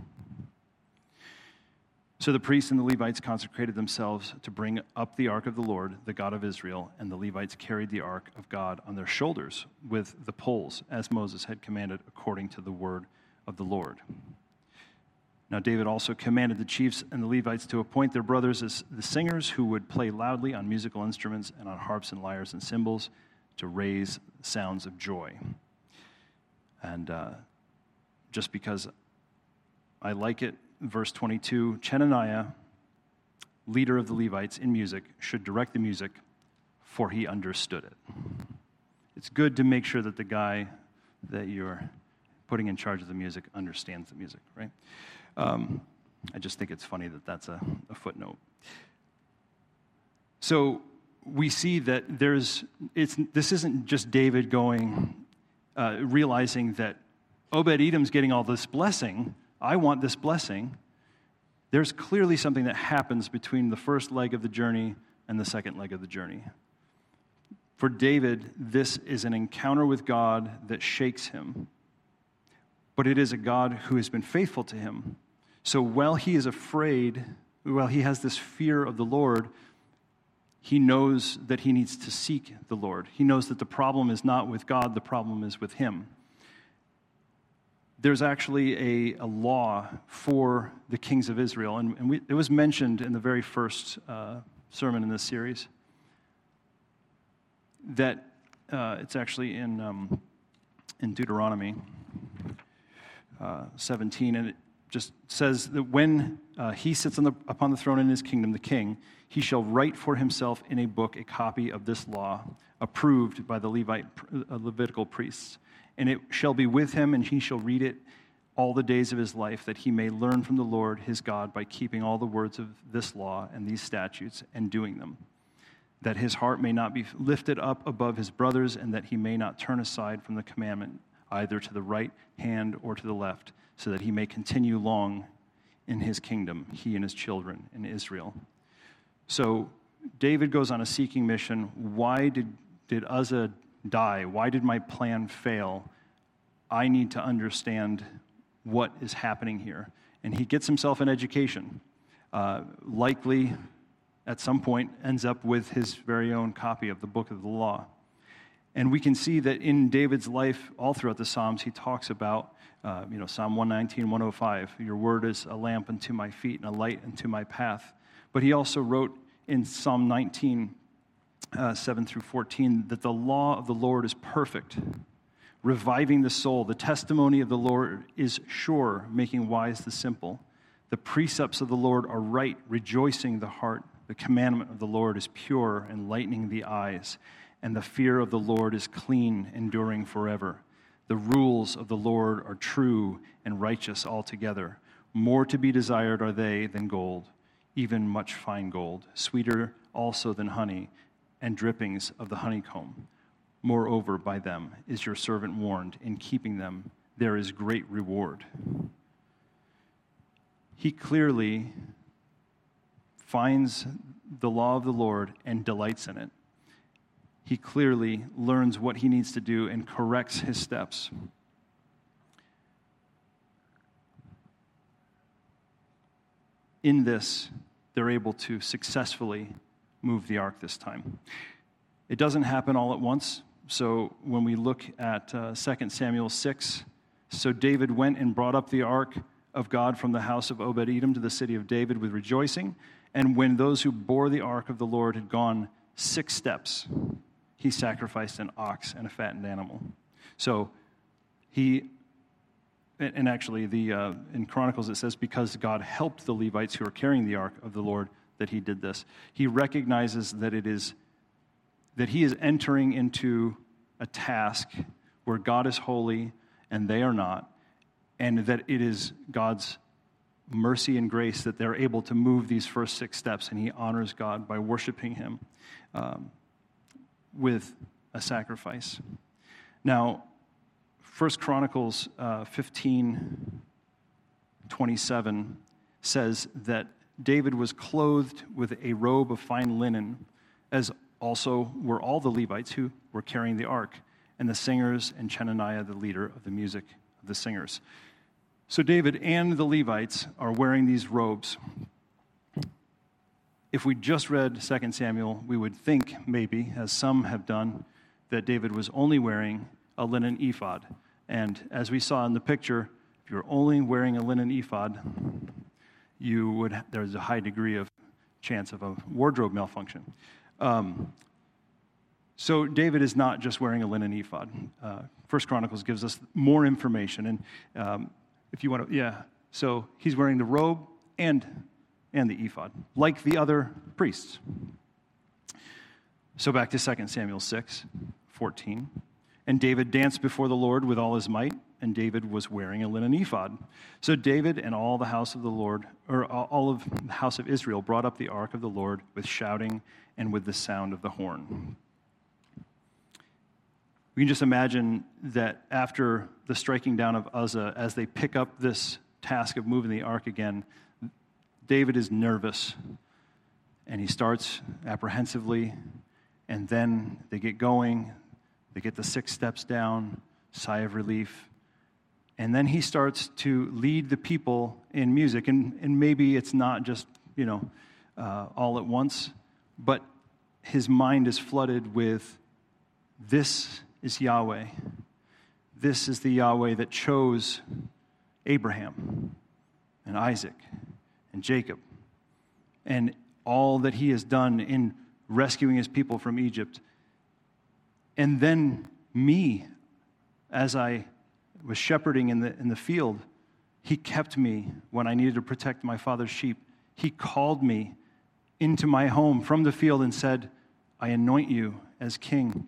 So the priests and the Levites consecrated themselves to bring up the ark of the Lord, the God of Israel, and the Levites carried the ark of God on their shoulders with the poles, as Moses had commanded, according to the word of the Lord. Now David also commanded the chiefs and the Levites to appoint their brothers as the singers who would play loudly on musical instruments and on harps and lyres and cymbals to raise sounds of joy. And just because I like it, Verse 22, Chenaniah, leader of the Levites in music, should direct the music, for he understood it. It's good to make sure that the guy that you're putting in charge of the music understands the music, right? I just think it's funny that that's a footnote. So we see that this isn't just David going, realizing that Obed-Edom's getting all this blessing, I want this blessing. There's clearly something that happens between the first leg of the journey and the second leg of the journey. For David, this is an encounter with God that shakes him. but it is a God who has been faithful to him. So while he is afraid, while he has this fear of the Lord, he knows that he needs to seek the Lord. He knows that the problem is not with God, the problem is with him. There's actually a law for the kings of Israel, and it was mentioned in the very first sermon in this series, that it's actually in Deuteronomy 17, and it just says that when he sits upon the throne in his kingdom, the king, he shall write for himself in a book a copy of this law approved by the Levitical priests. And it shall be with him, and he shall read it all the days of his life, that he may learn from the Lord his God by keeping all the words of this law and these statutes and doing them, that his heart may not be lifted up above his brothers, and that he may not turn aside from the commandment, either to the right hand or to the left, so that he may continue long in his kingdom, he and his children in Israel. So David goes on a seeking mission. Why did Uzzah die? Why did my plan fail? I need to understand what is happening here. And he gets himself an education. Likely, at some point, ends up with his very own copy of the book of the law. And we can see that in David's life, all throughout the Psalms, he talks about, Psalm 119, 105, your word is a lamp unto my feet and a light unto my path. But he also wrote in Psalm 19, 7 through 14, that the law of the Lord is perfect, reviving the soul. The testimony of the Lord is sure, making wise the simple. The precepts of the Lord are right, rejoicing the heart. The commandment of the Lord is pure, enlightening the eyes. And the fear of the Lord is clean, enduring forever. The rules of the Lord are true and righteous altogether. More to be desired are they than gold, even much fine gold, sweeter also than honey, and drippings of the honeycomb. Moreover, by them is your servant warned. In keeping them, there is great reward. He clearly finds the law of the Lord and delights in it. He clearly learns what he needs to do and corrects his steps. In this, they're able to successfully move the ark this time. It doesn't happen all at once. So when we look at 2 Samuel 6, so David went and brought up the ark of God from the house of Obed-Edom to the city of David with rejoicing. And when those who bore the ark of the Lord had gone 6 steps, he sacrificed an ox and a fattened animal. So he, and actually in Chronicles it says, because God helped the Levites who were carrying the ark of the Lord, that he did this. He recognizes that that he is entering into a task where God is holy and they are not, and that it is God's mercy and grace that they're able to move these first 6 steps, and he honors God by worshiping him with a sacrifice. Now, 1 Chronicles 15:27 says that David was clothed with a robe of fine linen, as also were all the Levites who were carrying the ark, and the singers, and Chenaniah, the leader of the music of the singers. So David and the Levites are wearing these robes. If we just read 2 Samuel, we would think maybe, as some have done, that David was only wearing a linen ephod. And as we saw in the picture, if you're only wearing a linen ephod, there's a high degree of chance of a wardrobe malfunction. So David is not just wearing a linen ephod. First Chronicles gives us more information. And if you want to, so he's wearing the robe and the ephod, like the other priests. So back to 2 Samuel 6:14. And David danced before the Lord with all his might, and David was wearing a linen ephod. So David and all the house of the Lord, or all of the house of Israel, brought up the ark of the Lord with shouting and with the sound of the horn. We can just imagine that after the striking down of Uzzah, as they pick up this task of moving the ark again, David is nervous, and he starts apprehensively, and then they get going, they get the 6 steps down, sigh of relief, And then he starts to lead the people in music. And maybe it's not just, all at once, but his mind is flooded with, this is Yahweh. This is the Yahweh that chose Abraham and Isaac and Jacob and all that he has done in rescuing his people from Egypt. And then me, as I was shepherding in the field, he kept me when I needed to protect my father's sheep. He called me into my home from the field and said, I anoint you as king.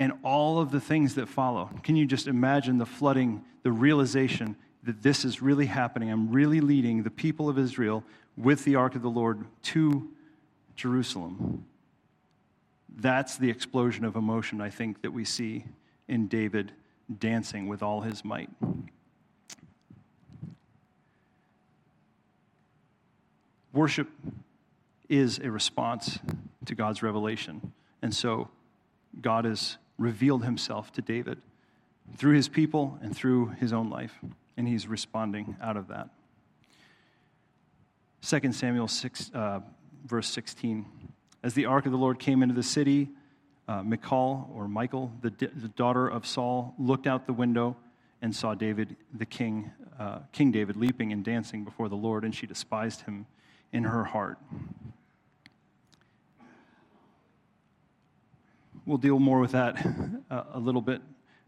And all of the things that follow. Can you just imagine the flooding, the realization that this is really happening? I'm really leading the people of Israel with the Ark of the Lord to Jerusalem. That's the explosion of emotion, I think, that we see in David dancing with all his might. Worship is a response to God's revelation. And so God has revealed himself to David through his people and through his own life. And he's responding out of that. 2 Samuel 6, verse 16. As the ark of the Lord came into the city, Michal, the daughter of Saul, looked out the window and saw David, the king, King David, leaping and dancing before the Lord, and she despised him in her heart. We'll deal more with that a little bit,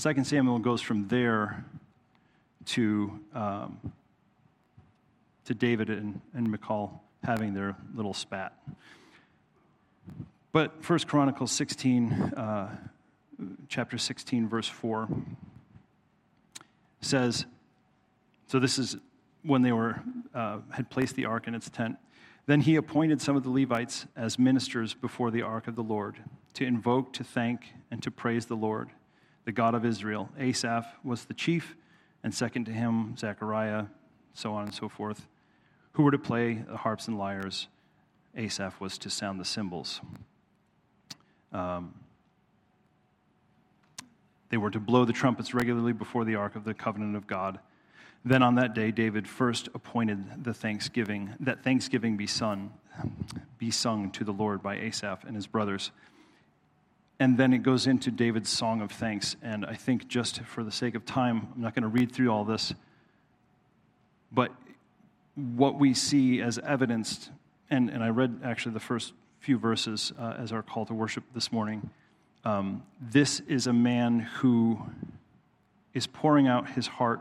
2 Samuel goes from there to David and Michal having their little spat. But 1 Chronicles 16, chapter 16, verse 4 says, so this is when they were had placed the ark in its tent. Then he appointed some of the Levites as ministers before the ark of the Lord to invoke, to thank, and to praise the Lord, the God of Israel. Asaph was the chief, and second to him, Zechariah, so on and so forth, who were to play the harps and lyres. Asaph was to sound the cymbals. They were to blow the trumpets regularly before the Ark of the Covenant of God. Then on that day, David first appointed the thanksgiving, that thanksgiving be sung to the Lord by Asaph and his brothers. And then it goes into David's song of thanks. And I think just for the sake of time, I'm not going to read through all this. But what we see as evidenced, and I read actually the first few verses as our call to worship this morning. This is a man who is pouring out his heart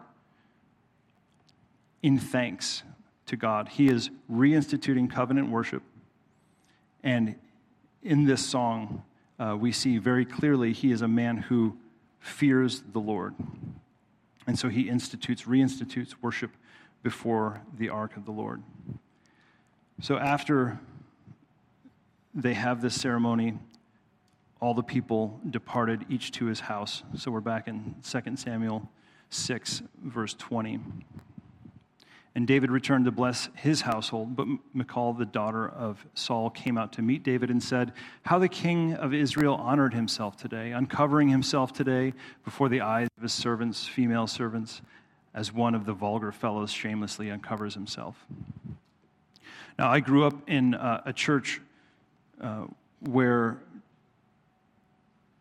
in thanks to God. He is reinstituting covenant worship. And in this song, we see very clearly he is a man who fears the Lord. And so he reinstitutes worship before the ark of the Lord. So after they have this ceremony, all the people departed, each to his house. So we're back in 2 Samuel 6, verse 20. And David returned to bless his household, but Michal, the daughter of Saul, came out to meet David and said, how the king of Israel honored himself today, uncovering himself today before the eyes of his servants, female servants, as one of the vulgar fellows shamelessly uncovers himself. Now, I grew up in a church where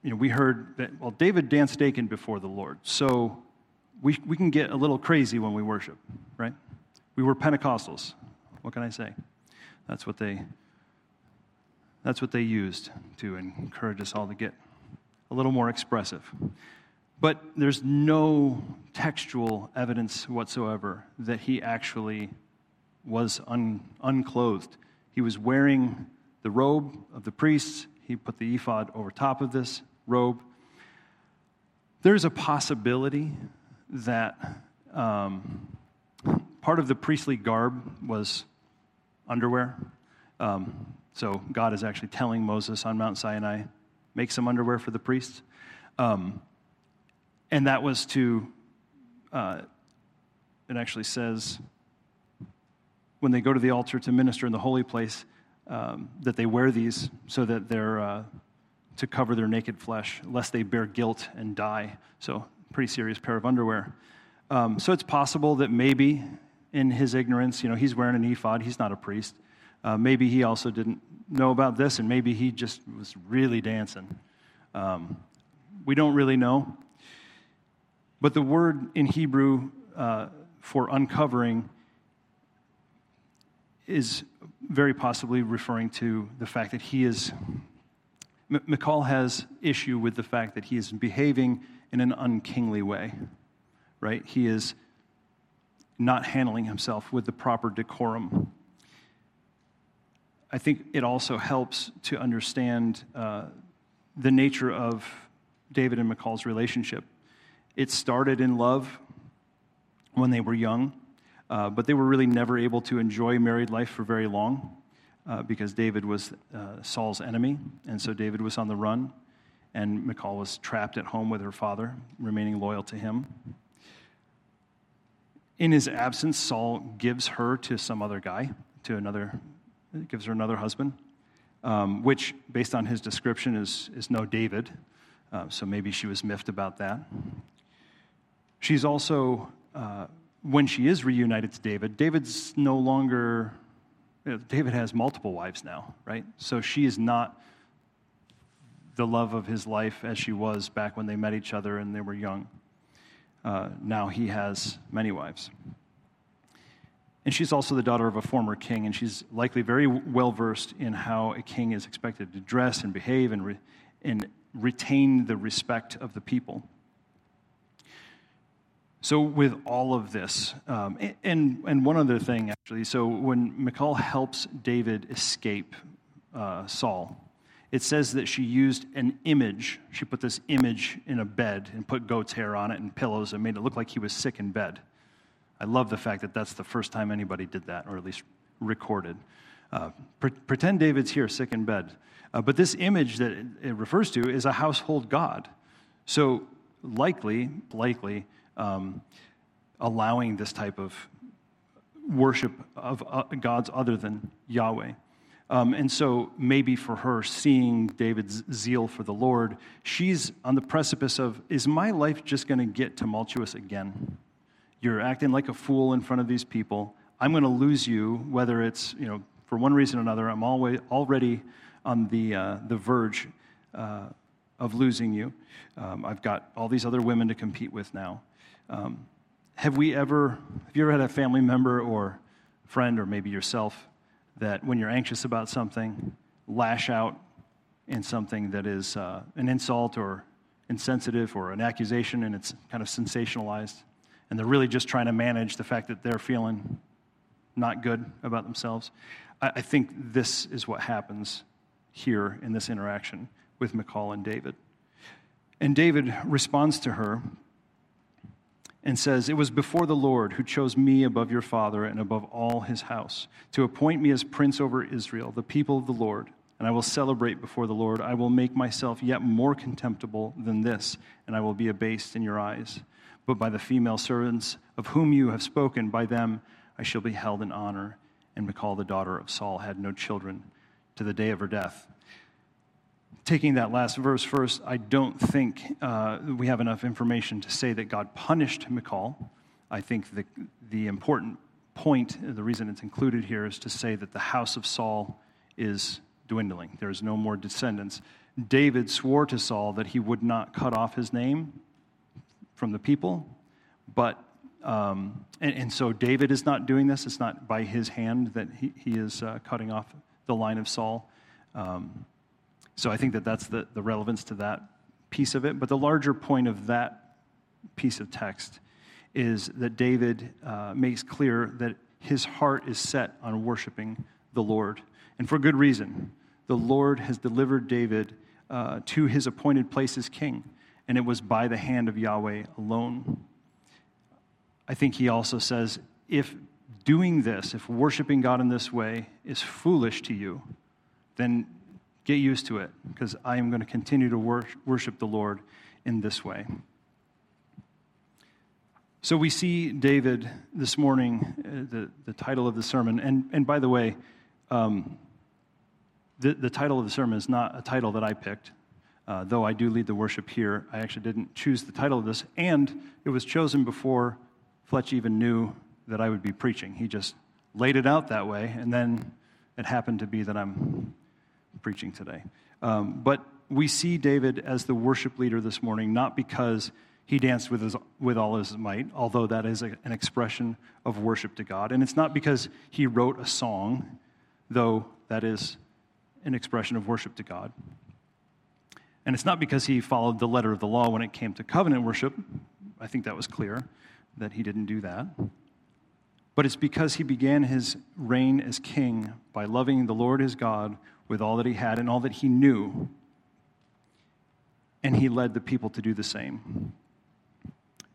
we heard that, well, David danced Dagon before the Lord, so we can get a little crazy when we worship, right? We were Pentecostals. What can I say? That's what they used to encourage us all to get a little more expressive. But there's no textual evidence whatsoever that he actually was unclothed. He was wearing the robe of the priests. He put the ephod over top of this robe. There's a possibility that Part of the priestly garb was underwear. So God is actually telling Moses on Mount Sinai, make some underwear for the priests. And that was to, it actually says, when they go to the altar to minister in the holy place, that they wear these so that they're to cover their naked flesh, lest they bear guilt and die. So pretty serious pair of underwear. So it's possible that maybe in his ignorance, you know, he's wearing an ephod, he's not a priest. Maybe he also didn't know about this, and maybe he just was really dancing. We don't really know. But the word in Hebrew for uncovering is very possibly referring to the fact that he is, Michal has issue with the fact that he is behaving in an unkingly way, right? He is not handling himself with the proper decorum. I think it also helps to understand the nature of David and Michal's relationship. It started in love when they were young, but they were really never able to enjoy married life for very long because David was Saul's enemy, and so David was on the run, and Michal was trapped at home with her father, remaining loyal to him. In his absence, Saul gives her to some other guy, to another, gives her another husband, which, based on his description, is no David. So maybe she was miffed about that. She's also, when she is reunited to David, David's no longer, you know, David has multiple wives now, right? So she is not the love of his life as she was back when they met each other and they were young. Now he has many wives. And she's also the daughter of a former king, and she's likely very well-versed in how a king is expected to dress and behave and retain the respect of the people. So with all of this, and one other thing, actually, so when Michal helps David escape Saul, it says that she used an image. She put this image in a bed and put goat's hair on it and pillows and made it look like he was sick in bed. I love the fact that that's the first time anybody did that, or at least recorded. Pretend David's here, sick in bed. But this image that it refers to is a household god. So likely, allowing this type of worship of gods other than Yahweh. And so maybe for her, seeing David's zeal for the Lord, she's on the precipice of, is my life just going to get tumultuous again? You're acting like a fool in front of these people. I'm going to lose you, whether it's, you know, for one reason or another. I'm already on the verge of losing you. I've got all these other women to compete with now. Have you ever had a family member or friend, or maybe yourself, that when you're anxious about something, lash out in something that is an insult or insensitive or an accusation, and it's kind of sensationalized? And they're really just trying to manage the fact that they're feeling not good about themselves. I think this is what happens here in this interaction with Michal and David. And David responds to her and says, "It was before the Lord who chose me above your father and above all his house, to appoint me as prince over Israel, the people of the Lord. And I will celebrate before the Lord. I will make myself yet more contemptible than this, and I will be abased in your eyes. But by the female servants of whom you have spoken, by them I shall be held in honor." And Michal, the daughter of Saul, had no children to the day of her death. Taking that last verse first, I don't think we have enough information to say that God punished Michal. I think the important point, the reason it's included here, is to say that the house of Saul is dwindling. There is no more descendants. David swore to Saul that he would not cut off his name from the people, but and so David is not doing this. It's not by his hand that he is cutting off the line of Saul. So I think that that's the relevance to that piece of it. But the larger point of that piece of text is that David makes clear that his heart is set on worshiping the Lord, and for good reason. The Lord has delivered David to his appointed place as king, and it was by the hand of Yahweh alone. I think he also says, if doing this, if worshiping God in this way is foolish to you, then get used to it, because I am going to continue to worship the Lord in this way. So we see David this morning, the title of the sermon, and by the way, the title of the sermon is not a title that I picked, though I do lead the worship here. I actually didn't choose the title of this, and it was chosen before Fletch even knew that I would be preaching. He just laid it out that way, and then it happened to be that I'm preaching today. But we see David as the worship leader this morning, not because he danced with all his might, although that is an expression of worship to God. And it's not because he wrote a song, though that is an expression of worship to God. And it's not because he followed the letter of the law when it came to covenant worship. I think that was clear that he didn't do that. But it's because he began his reign as king by loving the Lord his God with all that he had and all that he knew. And he led the people to do the same.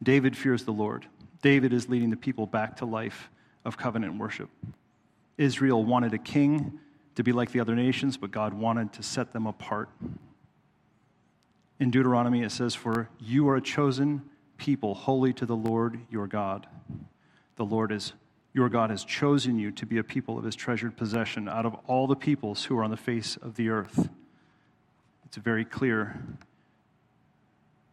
David fears the Lord. David is leading the people back to life of covenant worship. Israel wanted a king to be like the other nations, but God wanted to set them apart. In Deuteronomy it says, "For you are a chosen people, holy to the Lord your God. The Lord is your God has chosen you to be a people of his treasured possession out of all the peoples who are on the face of the earth." It's very clear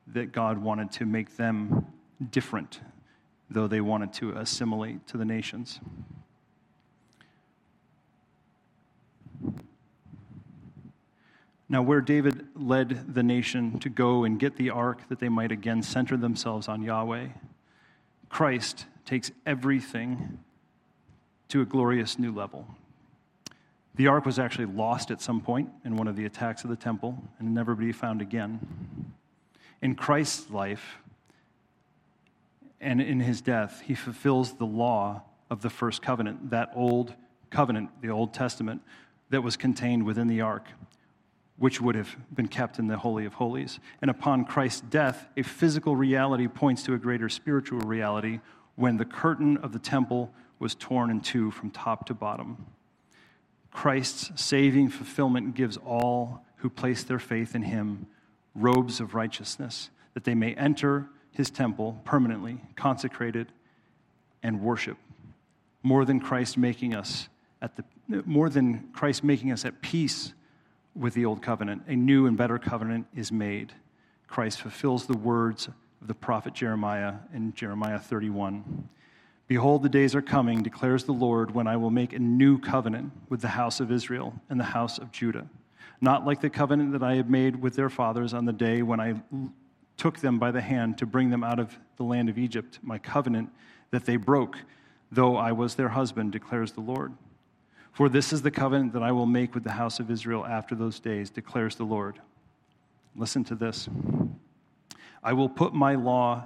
that God wanted to make them different, though they wanted to assimilate to the nations. Now, where David led the nation to go and get the ark that they might again center themselves on Yahweh, Christ takes everything to a glorious new level. The ark was actually lost at some point in one of the attacks of the temple and never be found again. In Christ's life and in his death, he fulfills the law of the first covenant, that old covenant, the Old Testament, that was contained within the ark, which would have been kept in the Holy of Holies. And upon Christ's death, a physical reality points to a greater spiritual reality when the curtain of the temple was torn in two from top to bottom. Christ's saving fulfillment gives all who place their faith in him robes of righteousness, that they may enter his temple permanently, consecrated, and worship. More than Christ making us at peace with the old covenant, a new and better covenant is made. Christ fulfills the words of the prophet Jeremiah in Jeremiah 31. "Behold, the days are coming, declares the Lord, when I will make a new covenant with the house of Israel and the house of Judah, not like the covenant that I had made with their fathers on the day when I took them by the hand to bring them out of the land of Egypt, my covenant that they broke, though I was their husband, declares the Lord. For this is the covenant that I will make with the house of Israel after those days, declares the Lord." Listen to this. "I will put my law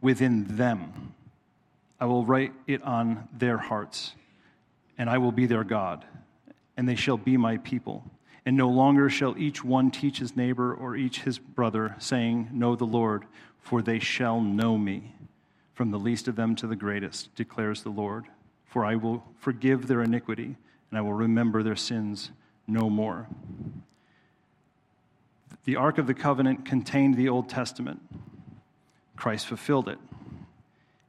within them. I will write it on their hearts, and I will be their God, and they shall be my people. And no longer shall each one teach his neighbor or each his brother, saying, 'Know the Lord,' for they shall know me, from the least of them to the greatest, declares the Lord. For I will forgive their iniquity, and I will remember their sins no more." The Ark of the Covenant contained the Old Testament. Christ fulfilled it,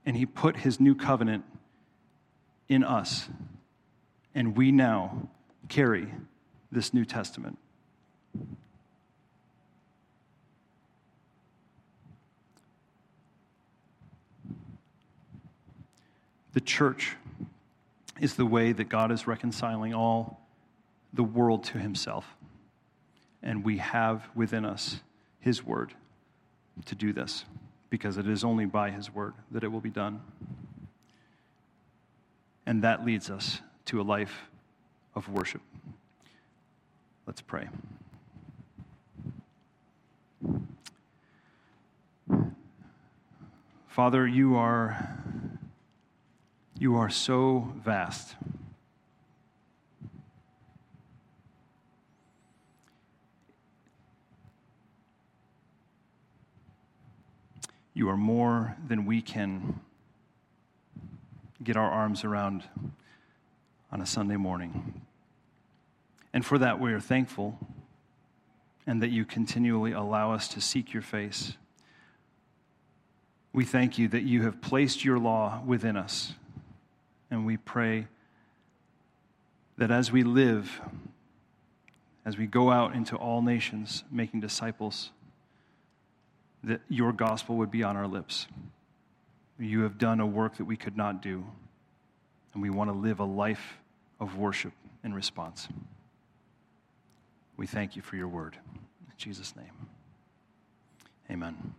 and he put his new covenant in us, and we now carry this New Testament. The church is the way that God is reconciling all the world to himself, and we have within us his word to do this, because it is only by his word that it will be done. And that leads us to a life of worship. Let's pray. Father, you are so vast. You are more than we can get our arms around on a Sunday morning. And for that, we are thankful, and that you continually allow us to seek your face. We thank you that you have placed your law within us, and we pray that as we live, as we go out into all nations making disciples, that your gospel would be on our lips. You have done a work that we could not do, and we want to live a life of worship in response. We thank you for your word. In Jesus' name, amen.